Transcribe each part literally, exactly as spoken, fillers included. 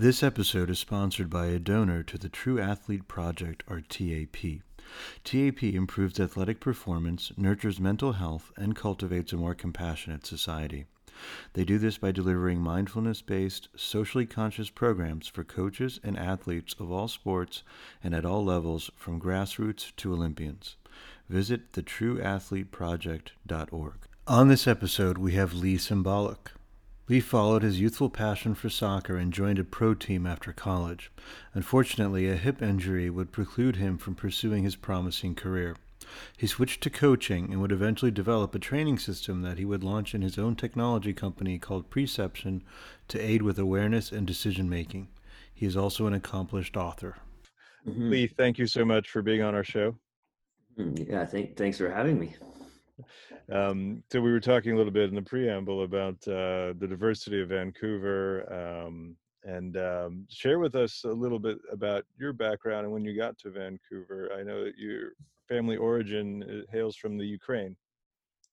This episode is sponsored by a donor to the True Athlete Project, or T A P. T A P improves athletic performance, nurtures mental health, and cultivates a more compassionate society. They do this by delivering mindfulness-based, socially conscious programs for coaches and athletes of all sports and at all levels, from grassroots to Olympians. Visit the true athlete project dot org. On this episode, we have Lee Symbolic. Lee followed his youthful passion for soccer and joined a pro team after college. Unfortunately, a hip injury would preclude him from pursuing his promising career. He switched to coaching and would eventually develop a training system that he would launch in his own technology company called Preception to aid with awareness and decision-making. He is also an accomplished author. Mm-hmm. Lee, thank you so much for being on our show. Yeah, th- thanks for having me. Um, so we were talking a little bit in the preamble about uh, the diversity of Vancouver, um, and um, share with us a little bit about your background and when you got to Vancouver. I know that your family origin hails from the Ukraine.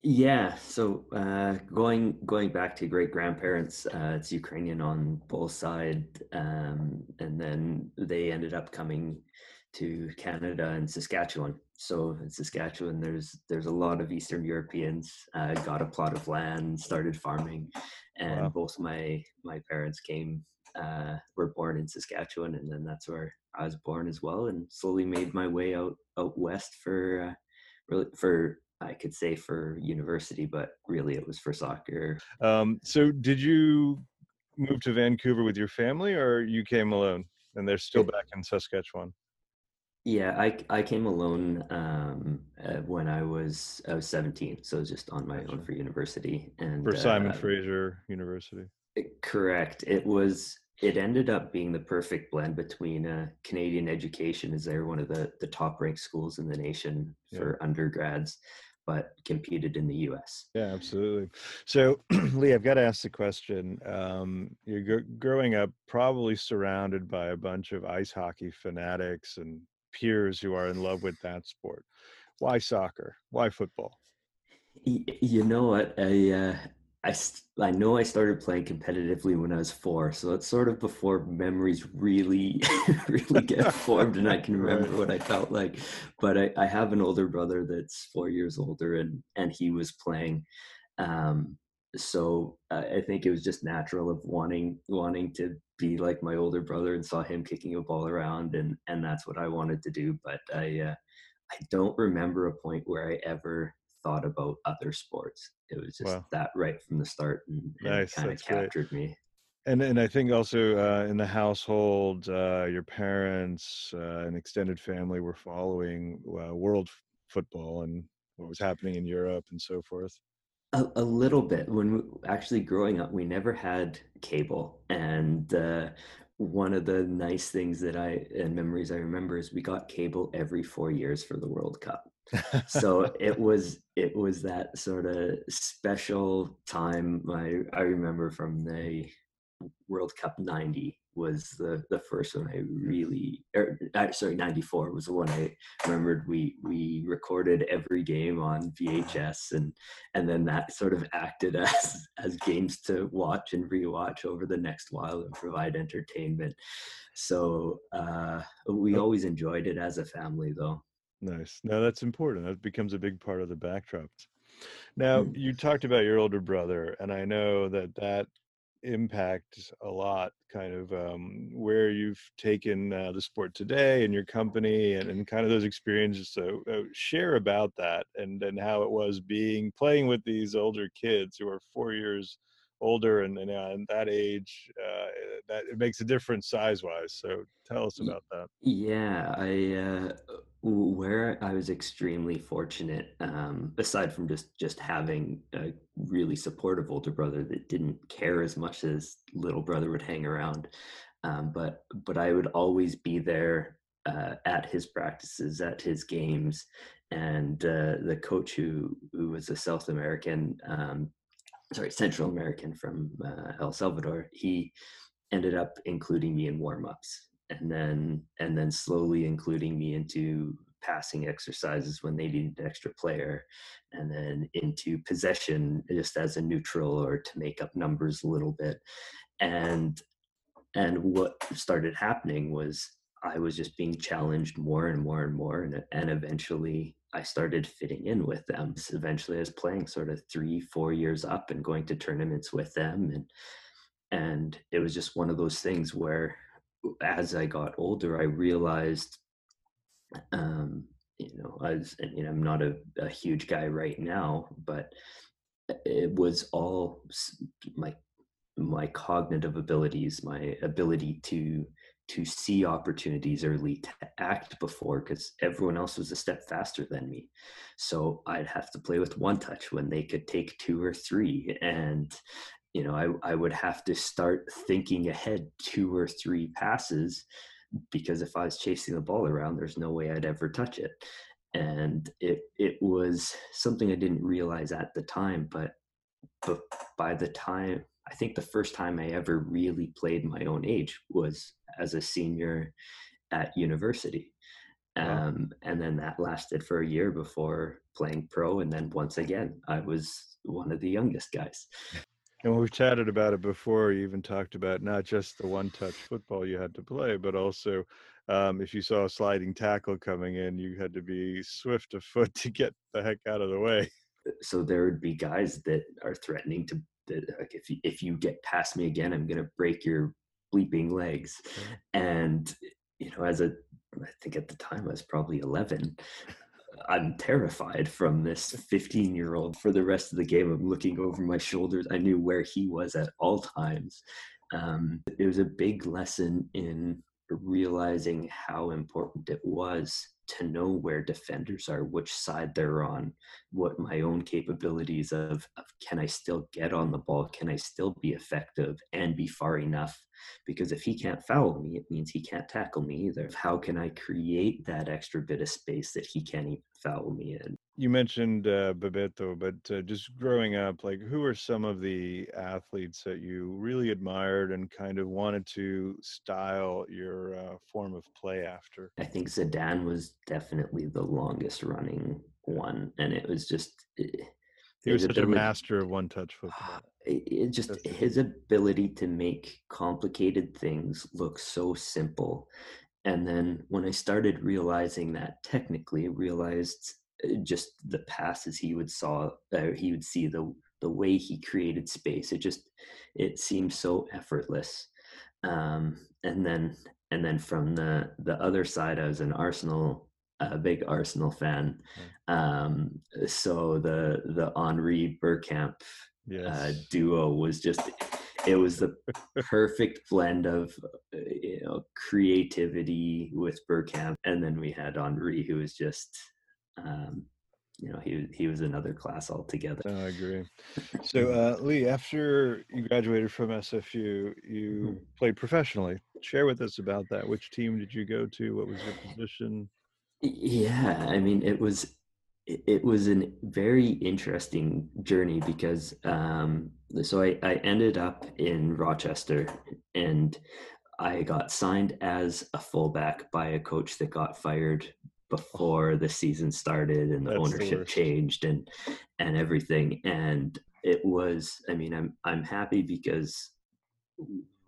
Yeah, so uh, going going back to great-grandparents, uh, it's Ukrainian on both sides, um, and then they ended up coming to Canada and Saskatchewan. So in Saskatchewan, there's there's a lot of Eastern Europeans. Uh, got a plot of land, started farming, and wow. both my my parents came, uh, were born in Saskatchewan, and then that's where I was born as well. And slowly made my way out out west for, uh, really for I could say for university, but really it was for soccer. Um, so did you move to Vancouver with your family, or you came alone? And they're still back in Saskatchewan. Yeah, I, I came alone um, uh, when I was I was seventeen, so just on my own for university. And for Simon uh, Fraser University. Correct. It was. It ended up being the perfect blend between uh, Canadian education, as they're one of the, the top ranked schools in the nation for yeah. undergrads, but competed in the U S. Yeah, absolutely. So, Lee, I've got to ask the question. Um, you're g- growing up probably surrounded by a bunch of ice hockey fanatics and peers who are in love with that sport. Why soccer? Why football? You know what? I uh, I I know I started playing competitively when I was four, so it's sort of before memories really really get formed, and I can remember what I felt like. But I, I have an older brother that's four years older, and and he was playing. Um, so I think it was just natural of wanting wanting to be like my older brother, and saw him kicking a ball around, and and that's what I wanted to do. But I uh, I don't remember a point where I ever thought about other sports. It was just wow. that right from the start, and, and nice. Kind of captured great. me. And and I think also uh, in the household, uh, your parents uh, and extended family were following uh, world football and what was happening in Europe and so forth. A, a little bit. When we, actually growing up, we never had cable, and uh, one of the nice things that I and memories I remember is we got cable every four years for the World Cup. So it was it was that sort of special time. I I remember from the World Cup ninety was the, the first one I really, or, sorry, ninety-four was the one I remembered. We we recorded every game on V H S, and and then that sort of acted as as games to watch and rewatch over the next while and provide entertainment. So uh, we always enjoyed it as a family, though. Nice. No, that's important. That becomes a big part of the backdrop. Now, mm-hmm. you talked about your older brother, and I know that that impact a lot kind of um where you've taken uh, the sport today and your company and, and kind of those experiences. So uh, share about that and and how it was being playing with these older kids who are four years older and and, uh, and that age uh that it makes a difference size wise. So tell us about that. Yeah, I uh where I was extremely fortunate, um, aside from just, just having a really supportive older brother that didn't care as much as little brother would hang around. Um, but, but I would always be there uh, at his practices, at his games. And uh, the coach who, who was a South American, um, sorry, Central American from uh, El Salvador, he ended up including me in warm-ups. And then and then slowly including me into passing exercises when they needed an extra player, and then into possession just as a neutral or to make up numbers a little bit. And And what started happening was I was just being challenged more and more and more. And, and eventually I started fitting in with them. So eventually I was playing sort of three, four years up and going to tournaments with them. And, and it was just one of those things where as I got older, I realized, um, you know, I was, I mean, I'm not a, a huge guy right now, but it was all my, my cognitive abilities, my ability to to see opportunities early, to act before, because everyone else was a step faster than me. So I'd have to play with one touch when they could take two or three. And, you know, I, I would have to start thinking ahead two or three passes, because if I was chasing the ball around, there's no way I'd ever touch it. And it, it was something I didn't realize at the time, but, but by the time, I think the first time I ever really played my own age was as a senior at university. Um, wow. And then that lasted for a year before playing pro. And then once again, I was one of the youngest guys. And we've chatted about it before. You even talked about not just the one-touch football you had to play, but also um, if you saw a sliding tackle coming in, you had to be swift of foot to get the heck out of the way. So there would be guys that are threatening to, that, like, if you, if you get past me again, I'm going to break your bleeping legs. And, you know, as a, I think at the time I was probably eleven, I'm terrified from this fifteen year old. For the rest of the game, I'm looking over my shoulders. I knew where he was at all times. Um, it was a big lesson in realizing how important it was to know where defenders are, which side they're on, what my own capabilities of, of can I still get on the ball? Can I still be effective and be far enough? Because if he can't foul me, it means he can't tackle me either. How can I create that extra bit of space that he can't even foul me in? You mentioned uh, Bebeto, but uh, just growing up, like, who are some of the athletes that you really admired and kind of wanted to style your uh, form of play after? I think Zidane was definitely the longest running one, and it was just... It, he was such a master of one-touch football. It, it just, his ability to make complicated things look so simple. And then when I started realizing that technically, I realized... just the passes he would saw, uh, he would see the the way he created space. It just, it seemed so effortless. Um, and then and then from the the other side, I was an Arsenal, a uh, big Arsenal fan. Um, so the the Henry Bergkamp yes. uh, duo was just, it was the perfect blend of, you know, creativity with Bergkamp, and then we had Henry, who was just. Um, you know, he he was another class altogether. No, I agree. So, uh, Lee, after you graduated from S F U, you mm-hmm. played professionally. Share with us about that. Which team did you go to? What was your position? Yeah, I mean, it was it was a very interesting journey because um, so I, I ended up in Rochester, and I got signed as a fullback by a coach that got fired before the season started and the That's ownership the changed and and everything. And it was, I mean, I'm I'm happy because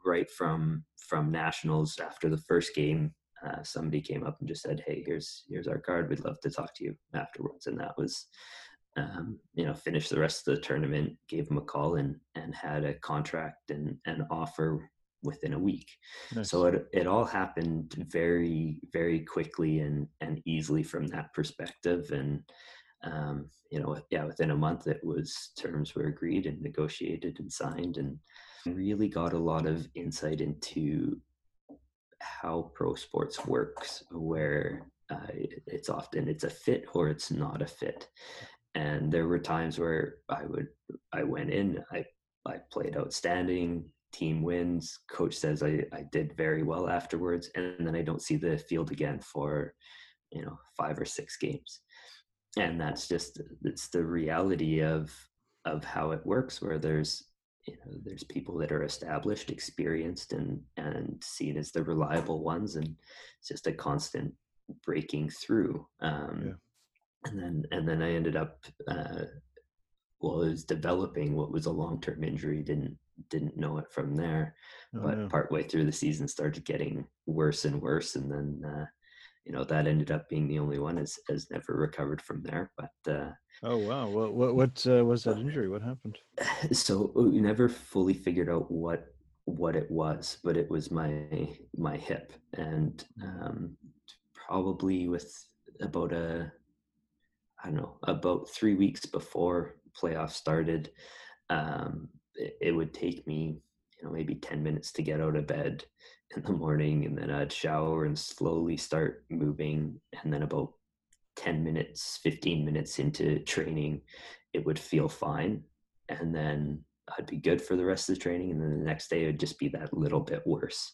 right from from Nationals after the first game, uh, somebody came up and just said, "Hey, here's here's our card. We'd love to talk to you afterwards." And that was, um, you know, finished the rest of the tournament, gave him a call, and and had a contract and an offer within a week. Nice. So it it all happened very, very quickly and, and easily from that perspective. And, um, you know, yeah, within a month, it was terms were agreed and negotiated and signed, and really got a lot of insight into how pro sports works, where uh, it's often, it's a fit or it's not a fit. And there were times where I would, I went in, I, I played outstanding, team wins, coach says I, I did very well afterwards, and then I don't see the field again for, you know, five or six games. And that's just, it's the reality of of how it works, where there's, you know, there's people that are established, experienced, and and seen as the reliable ones, and it's just a constant breaking through. Um, yeah. And then and then I ended up, uh, well, it was developing what was a long-term injury, didn't didn't know it from there. Oh, but no. partway through the season started getting worse and worse. And then, uh, you know, that ended up being the only one as has never recovered from there. But, uh, oh, wow. What, what, what uh, was that injury? What happened? So we never fully figured out what, what it was, but it was my, my hip. And, um, probably with about a, I don't know, about three weeks before playoffs started, um, it, it would take me, you know, maybe ten minutes to get out of bed in the morning, and then I'd shower and slowly start moving. And then about ten minutes, fifteen minutes into training, it would feel fine. And then I'd be good for the rest of the training. And then the next day it would just be that little bit worse.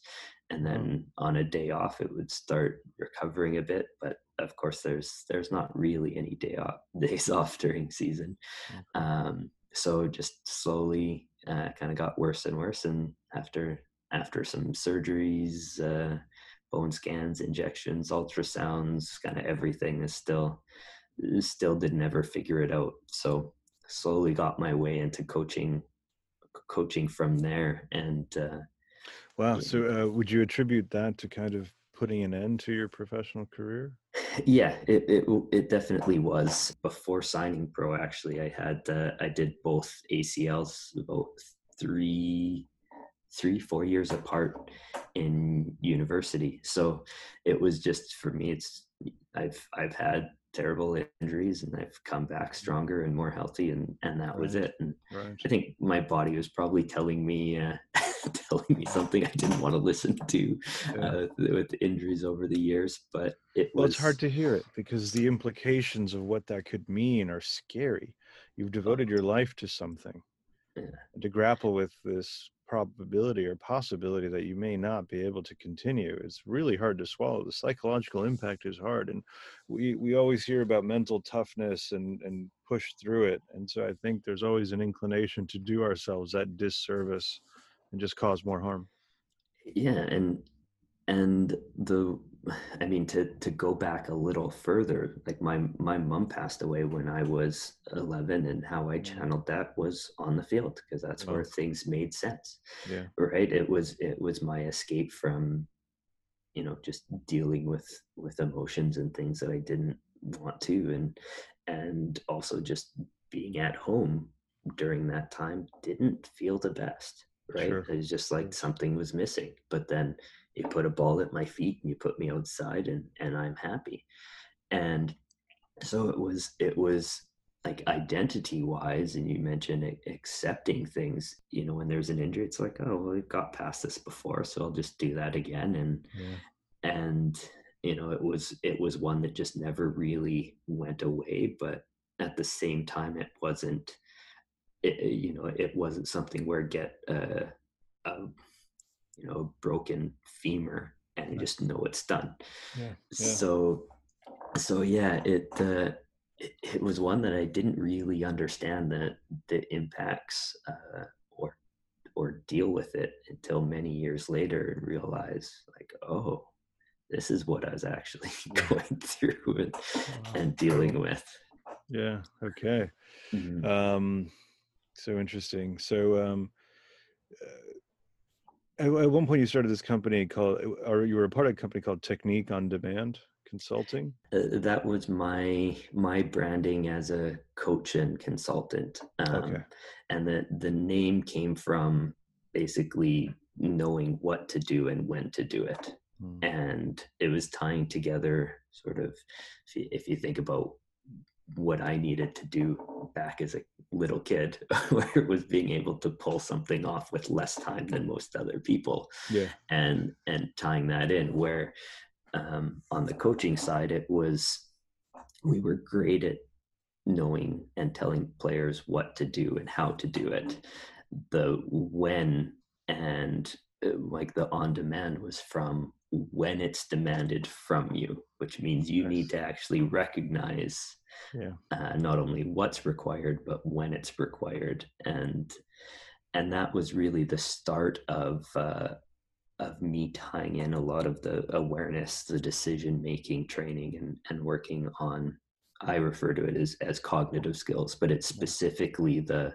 And then on a day off, it would start recovering a bit. But of course, there's there's not really any day off, days off during season. Um, so just slowly uh, kind of got worse and worse. And after after some surgeries, uh, bone scans, injections, ultrasounds, kind of everything is still still did never figure it out. So slowly got my way into coaching coaching from there. And uh, wow. Yeah. So uh, would you attribute that to kind of putting an end to your professional career? Yeah, it it, it definitely was. Before signing pro, actually, I had uh, I did both A C Ls about three, three four years apart in university. So it was just for me. It's I've I've had terrible injuries, and I've come back stronger and more healthy, and and that right. was it. And right. I think my body was probably telling me. Uh, telling me something I didn't want to listen to uh, with injuries over the years, but it was well, it's hard to hear it because the implications of what that could mean are scary. You've devoted your life to something yeah. and to grapple with this probability or possibility that you may not be able to continue. It's really hard to swallow. The psychological impact is hard. And we, we always hear about mental toughness and, and push through it. And so I think there's always an inclination to do ourselves that disservice and just cause more harm. Yeah, and and the I mean to to go back a little further, like my my mom passed away when I was eleven, and how I channeled that was on the field, because that's oh. where things made sense. Yeah. Right? It was it was my escape from, you know, just dealing with with emotions and things that I didn't want to, and and also just being at home during that time didn't feel the best. Right. Sure. It was just like something was missing, but then you put a ball at my feet and you put me outside, and, and I'm happy. And so it was, it was like identity wise. And you mentioned accepting things, you know, when there's an injury, it's like, oh, well, we've got past this before, so I'll just do that again. And, yeah. and, you know, it was, it was one that just never really went away, but at the same time, it wasn't, It, you know, it wasn't something where get uh, a, you know, broken femur and yeah. just know it's done. Yeah. Yeah. So, so yeah, it, uh, it it was one that I didn't really understand the the impacts uh, or or deal with it until many years later, and realize like, oh, this is what I was actually yeah. going through and, wow. and dealing with. Yeah. Okay. Mm-hmm. Um. So interesting. So um, uh, at, at one point you started this company called, or you were a part of a company called Technique on Demand Consulting. Uh, that was my my branding as a coach and consultant. Um, okay. And the, the name came from basically knowing what to do and when to do it. Mm. And it was tying together sort of, if you, if you think about what I needed to do back as a little kid, where it was being able to pull something off with less time than most other people. Yeah. And, and tying that in where, um, on the coaching side, it was, we were great at knowing and telling players what to do and how to do it. The when and like the on demand was from when it's demanded from you, which means you yes. need to actually recognize yeah. uh, not only what's required, but when it's required. And, and that was really the start of, uh, of me tying in a lot of the awareness, the decision-making training, and, and working on, I refer to it as, as cognitive skills, but it's specifically the,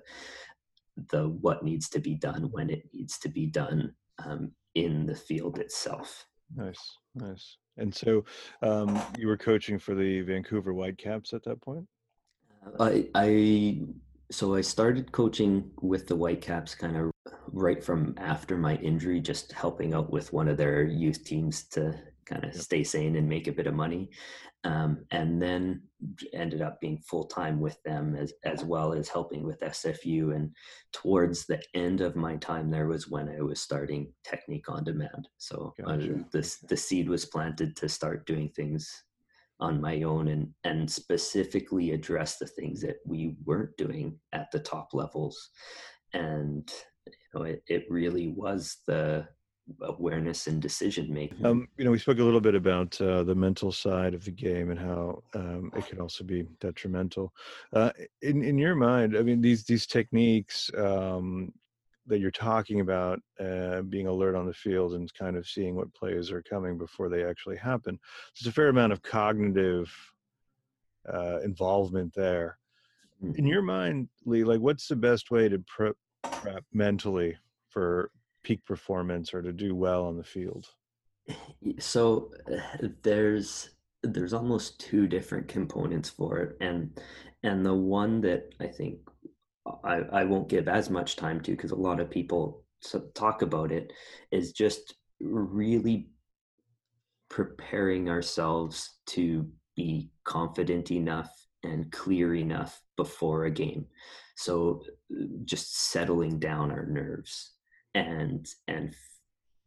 the what needs to be done when it needs to be done um, in the field itself. Nice, nice. And so um, you were coaching for the Vancouver Whitecaps at that point? I, I so I started coaching with the Whitecaps kind of right from after my injury, just helping out with one of their youth teams to kind of yep. stay sane and make a bit of money. Um, and then ended up being full-time with them as, as well as helping with S F U. And towards the end of my time there was when I was starting Technique on Demand. So gotcha. uh, this, the seed was planted to start doing things on my own and, and specifically address the things that we weren't doing at the top levels. And you know, it, it really was the awareness and decision making. Um, you know, we spoke a little bit about uh, the mental side of the game and how um, it can also be detrimental. Uh, in in your mind, I mean, these these techniques um, that you're talking about, uh, being alert on the field and kind of seeing what plays are coming before they actually happen. There's a fair amount of cognitive uh, involvement there. Mm-hmm. In your mind, Lee, like, what's the best way to prep, prep mentally for peak performance or to do well on the field? So uh, there's there's almost two different components for it, and and the one that I think I, I won't give as much time to because a lot of people talk about it is just really preparing ourselves to be confident enough and clear enough before a game. So just settling down our nerves and and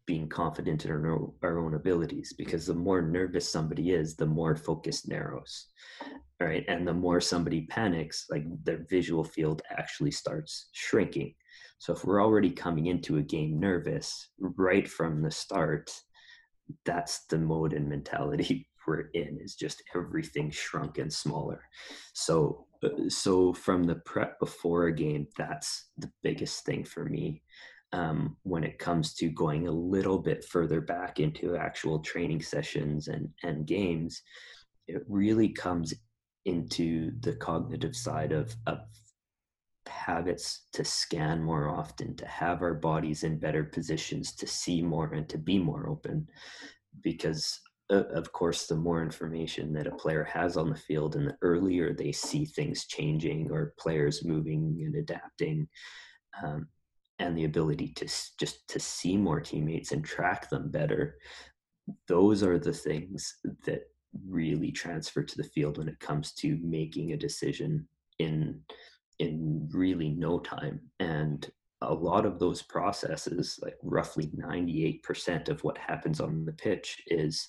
being confident in our, our own abilities, because the more nervous somebody is, the more focus narrows, right? And the more somebody panics, like, their visual field actually starts shrinking. So if we're already coming into a game nervous right from the start, that's the mode and mentality we're in, is just everything shrunk and smaller. So so from the prep before a game, that's the biggest thing for me. Um, when it comes to going a little bit further back into actual training sessions and, and games, it really comes into the cognitive side of, of habits to scan more often, to have our bodies in better positions, to see more and to be more open. Because uh, of course, the more information that a player has on the field and the earlier they see things changing or players moving and adapting, um, and the ability to just to see more teammates and track them better, those are the things that really transfer to the field when it comes to making a decision in in really no time. And a lot of those processes, like roughly ninety-eight percent of what happens on the pitch, is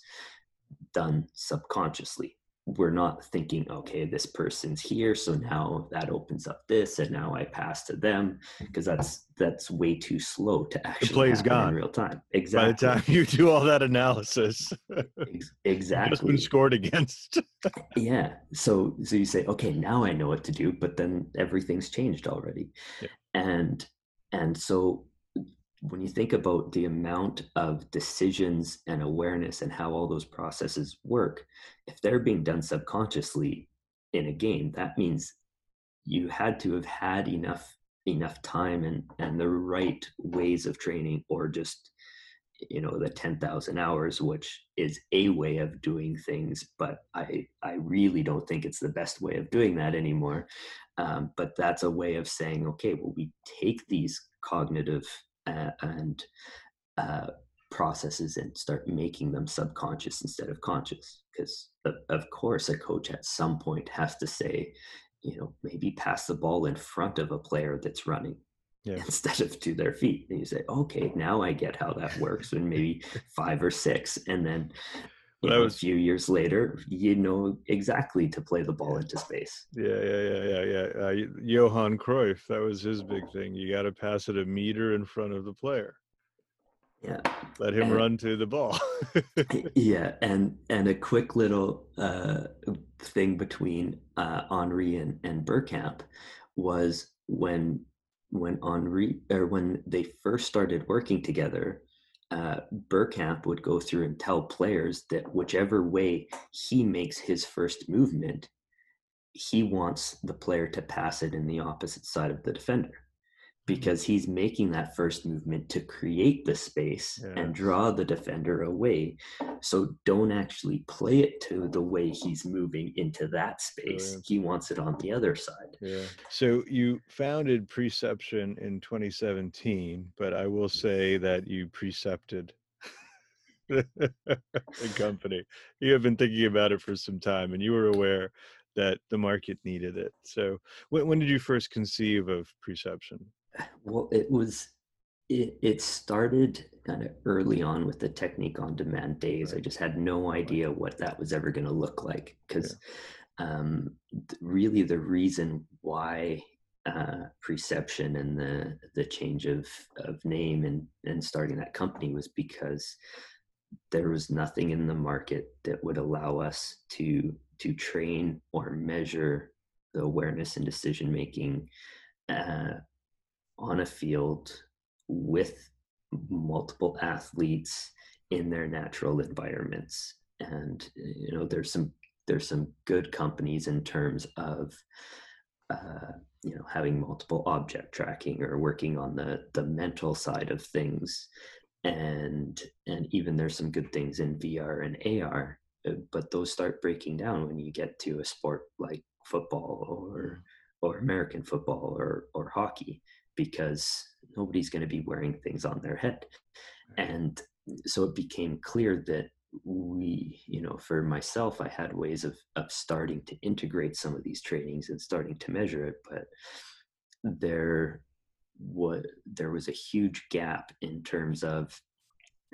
done subconsciously. We're not thinking, okay, this person's here, so now that opens up this, and now I pass to them, because that's that's way too slow to actually. The play's gone in real time. Exactly. By the time you do all that analysis, exactly, it's been scored against. Yeah. So so you say, okay, now I know what to do, but then everything's changed already, yeah. and and so. When you think about the amount of decisions and awareness and how all those processes work, if they're being done subconsciously in a game, that means you had to have had enough enough time and, and the right ways of training, or just, you know, the ten thousand hours, which is a way of doing things, but I, I really don't think it's the best way of doing that anymore. Um, but that's a way of saying, okay, well, we take these cognitive Uh, and uh, processes and start making them subconscious instead of conscious. Because of, of course a coach at some point has to say, you know, maybe pass the ball in front of a player that's running, yeah, instead of to their feet. And you say, okay, now I get how that works. And maybe five or six, and then you know, was, a few years later, you know exactly to play the ball into space. Yeah, yeah, yeah, yeah, yeah. Uh, Johan Cruyff, that was his big thing. You got to pass it a meter in front of the player. Yeah. Let him and, run to the ball. Yeah, and and a quick little uh, thing between uh, Henry and, and Bergkamp was when when Henry or when they first started working together. Uh, Bergkamp would go through and tell players that whichever way he makes his first movement, he wants the player to pass it in the opposite side of the defender, because mm-hmm. he's making that first movement to create the space yes. and draw the defender away. So don't actually play it to the way he's moving into that space. Brilliant. He wants it on the other side. Yeah. So you founded Preception in twenty seventeen, but I will say that you precepted the company. You have been thinking about it for some time, and you were aware that the market needed it. So when, when did you first conceive of Preception? Well, it was, it, it started kind of early on with the Technique on Demand days. Right. I just had no idea what that was ever going to look like, because yeah. um, th- really the reason why uh, Preception and the the change of, of name and, and starting that company was because there was nothing in the market that would allow us to to train or measure the awareness and decision-making uh, on a field with multiple athletes in their natural environments. And, you know, there's some, there's some good companies in terms of, uh, you know, having multiple object tracking or working on the, the mental side of things. And, and even there's some good things in V R and A R, but those start breaking down when you get to a sport like football or, or American football or, or hockey, because nobody's going to be wearing things on their head. And so it became clear that we, you know, for myself, I had ways of, of starting to integrate some of these trainings and starting to measure it, but there was, there was a huge gap in terms of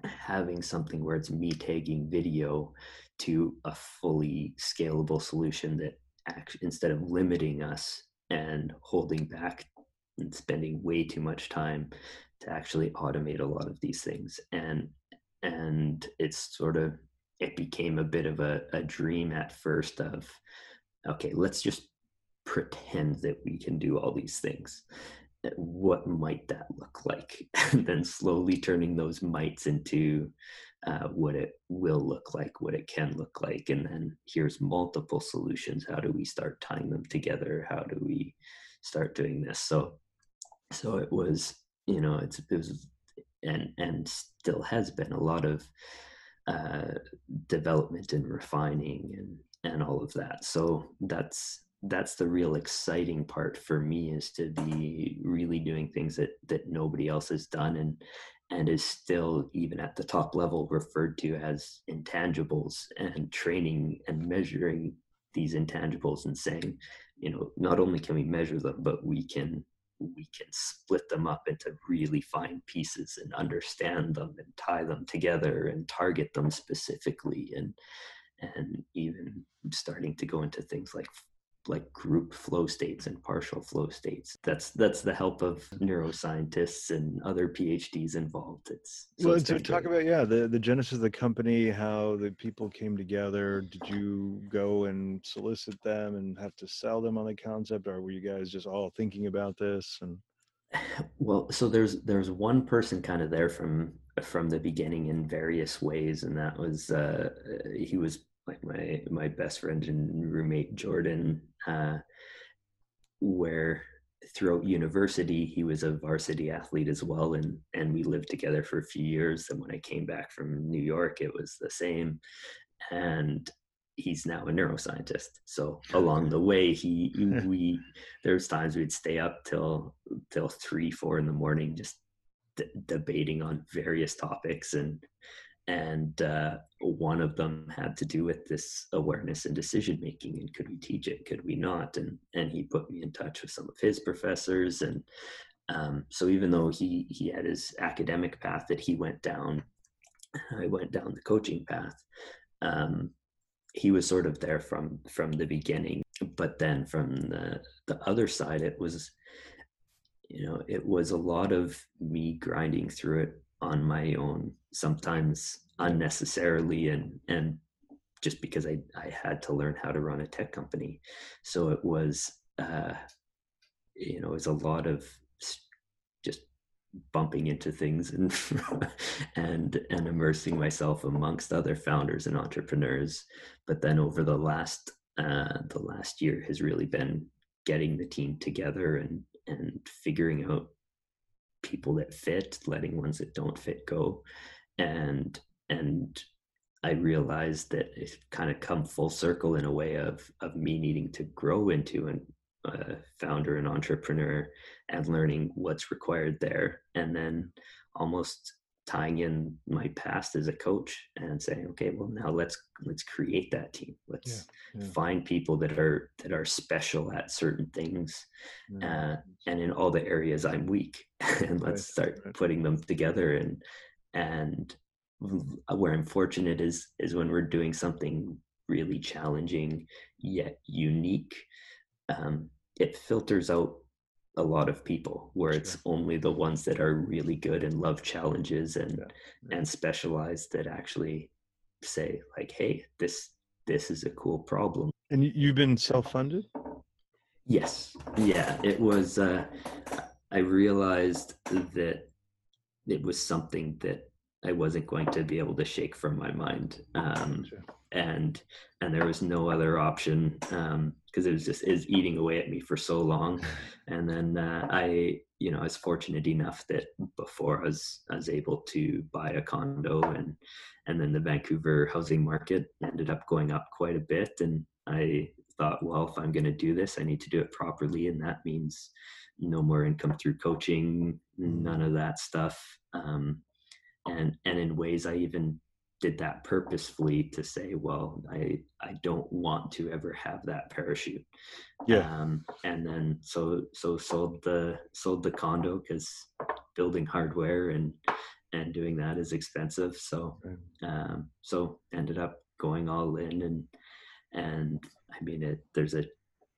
having something where it's me tagging video to a fully scalable solution that actually, instead of limiting us and holding back and spending way too much time, to actually automate a lot of these things. And, and it's sort of, it became a bit of a, a dream at first of, okay, let's just pretend that we can do all these things. What might that look like? And then slowly turning those mights into uh, what it will look like, what it can look like. And then here's multiple solutions. How do we start tying them together? How do we start doing this? So, so it was, you know, it's, it was, and, and still has been a lot of uh, development and refining and, and all of that. So that's, that's the real exciting part for me, is to be really doing things that, that nobody else has done and, and is still even at the top level referred to as intangibles, and training and measuring these intangibles and saying, you know, not only can we measure them, but we can, we can split them up into really fine pieces and understand them and tie them together and target them specifically. And, and even starting to go into things like like group flow states and partial flow states. That's that's the help of neuroscientists and other P H Ds involved. It's so well, it's so talk about, yeah, the, the genesis of the company, how the people came together. Did you go and solicit them and have to sell them on the concept, or were you guys just all thinking about this? And well, so there's there's one person kind of there from from the beginning in various ways, and that was uh, he was like my my best friend and roommate, Jordan, uh, where throughout university, he was a varsity athlete as well. And, and we lived together for a few years. And when I came back from New York, it was the same. And he's now a neuroscientist. So along the way, he, we, there's times we'd stay up till, till three, four in the morning, just d- debating on various topics. And, And uh, one of them had to do with this awareness and decision-making, and could we teach it? Could we not? And and he put me in touch with some of his professors. And um, so even though he, he had his academic path that he went down, I went down the coaching path. Um, he was sort of there from, from the beginning, but then from the, the other side, it was, you know, it was a lot of me grinding through it on my own, sometimes unnecessarily, and and just because I, I had to learn how to run a tech company. So it was, uh, you know, it was a lot of just bumping into things and and and immersing myself amongst other founders and entrepreneurs. But then over the last uh, the last year has really been getting the team together and and figuring out people that fit, letting ones that don't fit go. And, and I realized that it's kind of come full circle in a way of, of me needing to grow into an, a founder and entrepreneur and learning what's required there. And then almost tying in my past as a coach and saying, okay, well now let's, let's create that team. Let's yeah, yeah. find people that are, that are special at certain things yeah. uh, and in all the areas I'm weak and let's start putting them together. And, and where I'm fortunate is, is when we're doing something really challenging yet unique, um, it filters out a lot of people where it's sure. only the ones that are really good and love challenges and yeah, yeah. and specialized that actually say like, hey, this this is a cool problem. And you've been self-funded? Yes. Yeah, it was uh I realized that it was something that I wasn't going to be able to shake from my mind. Um sure. and and there was no other option um because it was just is eating away at me for so long. And then uh, I, you know, I was fortunate enough that before I was, I was able to buy a condo, and, and then the Vancouver housing market ended up going up quite a bit. And I thought, well, if I'm going to do this, I need to do it properly. And that means no more income through coaching, none of that stuff. Um, and, and in ways I even did that purposefully to say, well, I, I don't want to ever have that parachute. Yeah. Um, and then, so, so sold the, sold the condo because building hardware and, and doing that is expensive. So, um, so ended up going all in and, and I mean, it, there's a,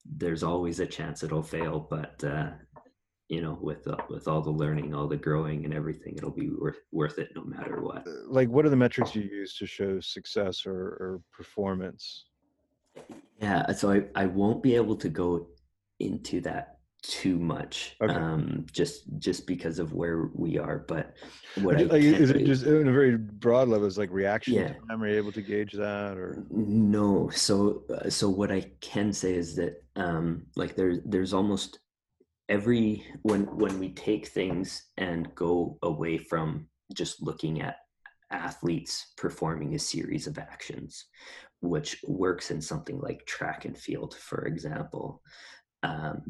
there's always a chance it'll fail, but, uh, you know, with, uh, with all the learning, all the growing and everything, it'll be worth, worth it no matter what. Like, what are the metrics you use to show success or, or performance? Yeah. So I, I won't be able to go into that too much, okay. um, just, just because of where we are, but what I, like, is it just in a very broad level is like reaction yeah. time? Are you able to gauge that or? No. So, so what I can say is that, um, like there, there's almost, every when when we take things and go away from just looking at athletes performing a series of actions, which works in something like track and field, for example, um,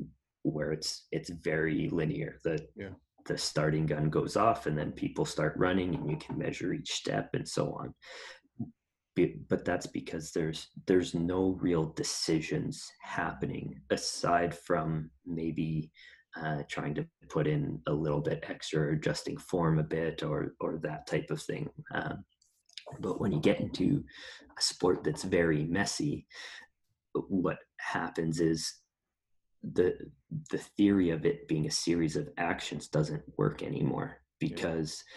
where it's it's very linear. The yeah. the starting gun goes off and then people start running and you can measure each step and so on. But that's because there's there's no real decisions happening aside from maybe uh, trying to put in a little bit extra, adjusting form a bit, or or that type of thing. Um, but when you get into a sport that's very messy, what happens is the the theory of it being a series of actions doesn't work anymore because. Yeah.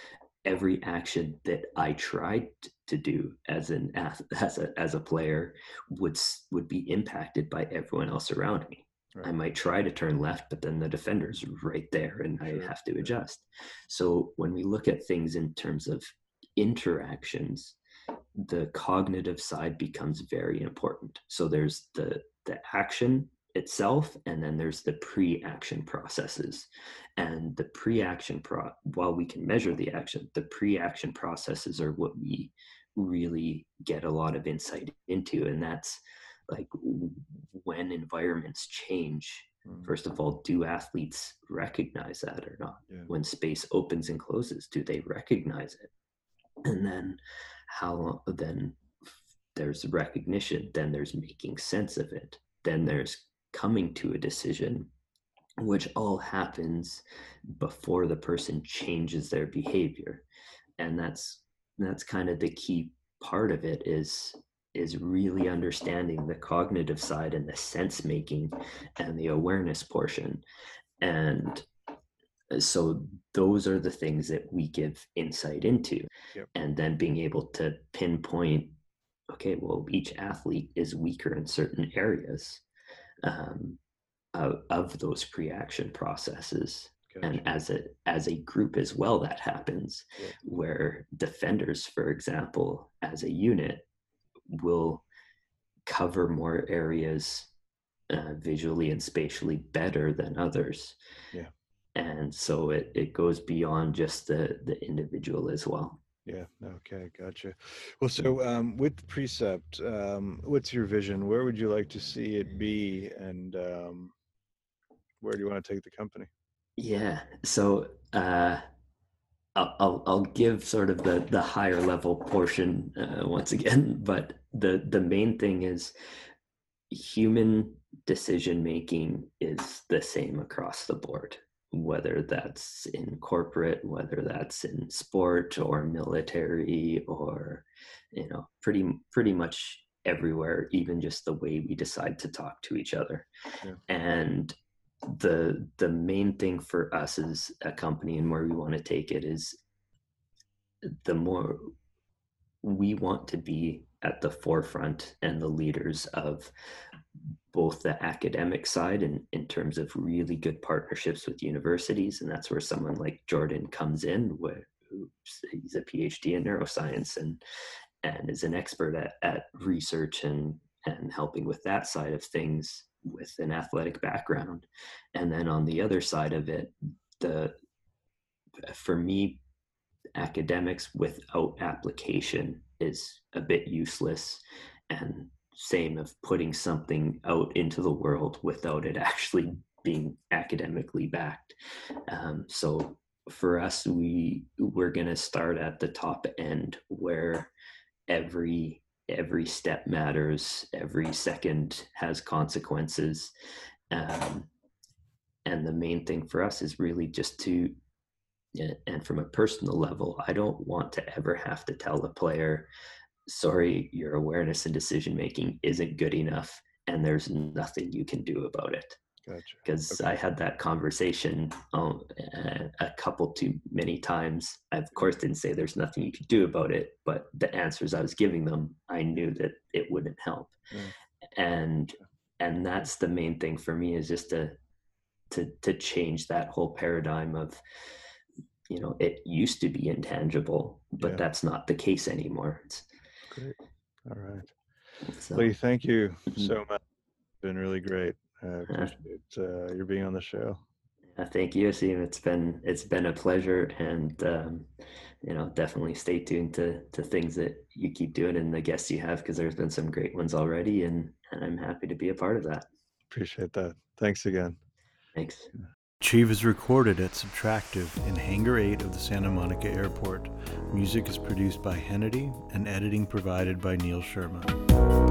Every action that I tried to do as an as a as a player would would be impacted by everyone else around me. Right. I might try to turn left, but then the defender's right there, and sure. I have to adjust. So when we look at things in terms of interactions, the cognitive side becomes very important. So there's the the action itself, and then there's the pre-action processes. And the pre-action pro while we can measure the action, the pre-action processes are what we really get a lot of insight into. And that's like when environments change, mm-hmm. first of all, do athletes recognize that or not? Yeah. When space opens and closes, do they recognize it? And then how long, then there's recognition, then there's making sense of it, then there's coming to a decision, which all happens before the person changes their behavior. And that's that's kind of the key part of it is is really understanding the cognitive side and the sense making and the awareness portion. And so those are the things that we give insight into. Yep. And then being able to pinpoint, okay, well, each athlete is weaker in certain areas um of, of those pre-action processes. Gotcha. And as a as a group as well, that happens yeah. where defenders, for example, as a unit will cover more areas uh, visually and spatially better than others. Yeah. And so it, it goes beyond just the, the individual as well. Yeah. Okay. Gotcha. Well, so um, with Precept, um, what's your vision? Where would you like to see it be? And um, where do you want to take the company? Yeah. So uh, I'll, I'll give sort of the, the higher level portion uh, once again, but the, the main thing is human decision-making is the same across the board, whether that's in corporate, whether that's in sport or military, or, you know, pretty, pretty much everywhere, even just the way we decide to talk to each other. Yeah. And the, the main thing for us as a company and where we want to take it is the more we want to be at the forefront and the leaders of both the academic side and in terms of really good partnerships with universities. And that's where someone like Jordan comes in, where he's a P H D in neuroscience and, and is an expert at, at research and, and helping with that side of things with an athletic background. And then on the other side of it, the, for me, academics without application is a bit useless, and same of putting something out into the world without it actually being academically backed. Um, so for us, we, we're going to start at the top end where every, every step matters, every second has consequences. Um, and the main thing for us is really just to, and from a personal level, I don't want to ever have to tell a player, sorry, your awareness and decision-making isn't good enough and there's nothing you can do about it. Gotcha. Because okay. I had that conversation um, a couple too many times. I, of course, didn't say there's nothing you could do about it, but the answers I was giving them, I knew that it wouldn't help. Yeah. And, and that's the main thing for me, is just to, to, to change that whole paradigm of, you know, it used to be intangible, but yeah. that's not the case anymore. It's, Great. All right. So, Lee, thank you so much. It's been really great. I uh, appreciate uh, your being on the show. Uh, thank you, Asim. It's been it's been a pleasure, and um, you know, definitely stay tuned to to things that you keep doing and the guests you have, because there's been some great ones already, and, and I'm happy to be a part of that. Appreciate that. Thanks again. Thanks. Achieve is recorded at Subtractive in Hangar eight of the Santa Monica Airport. Music is produced by Hannity and editing provided by Neil Sherman.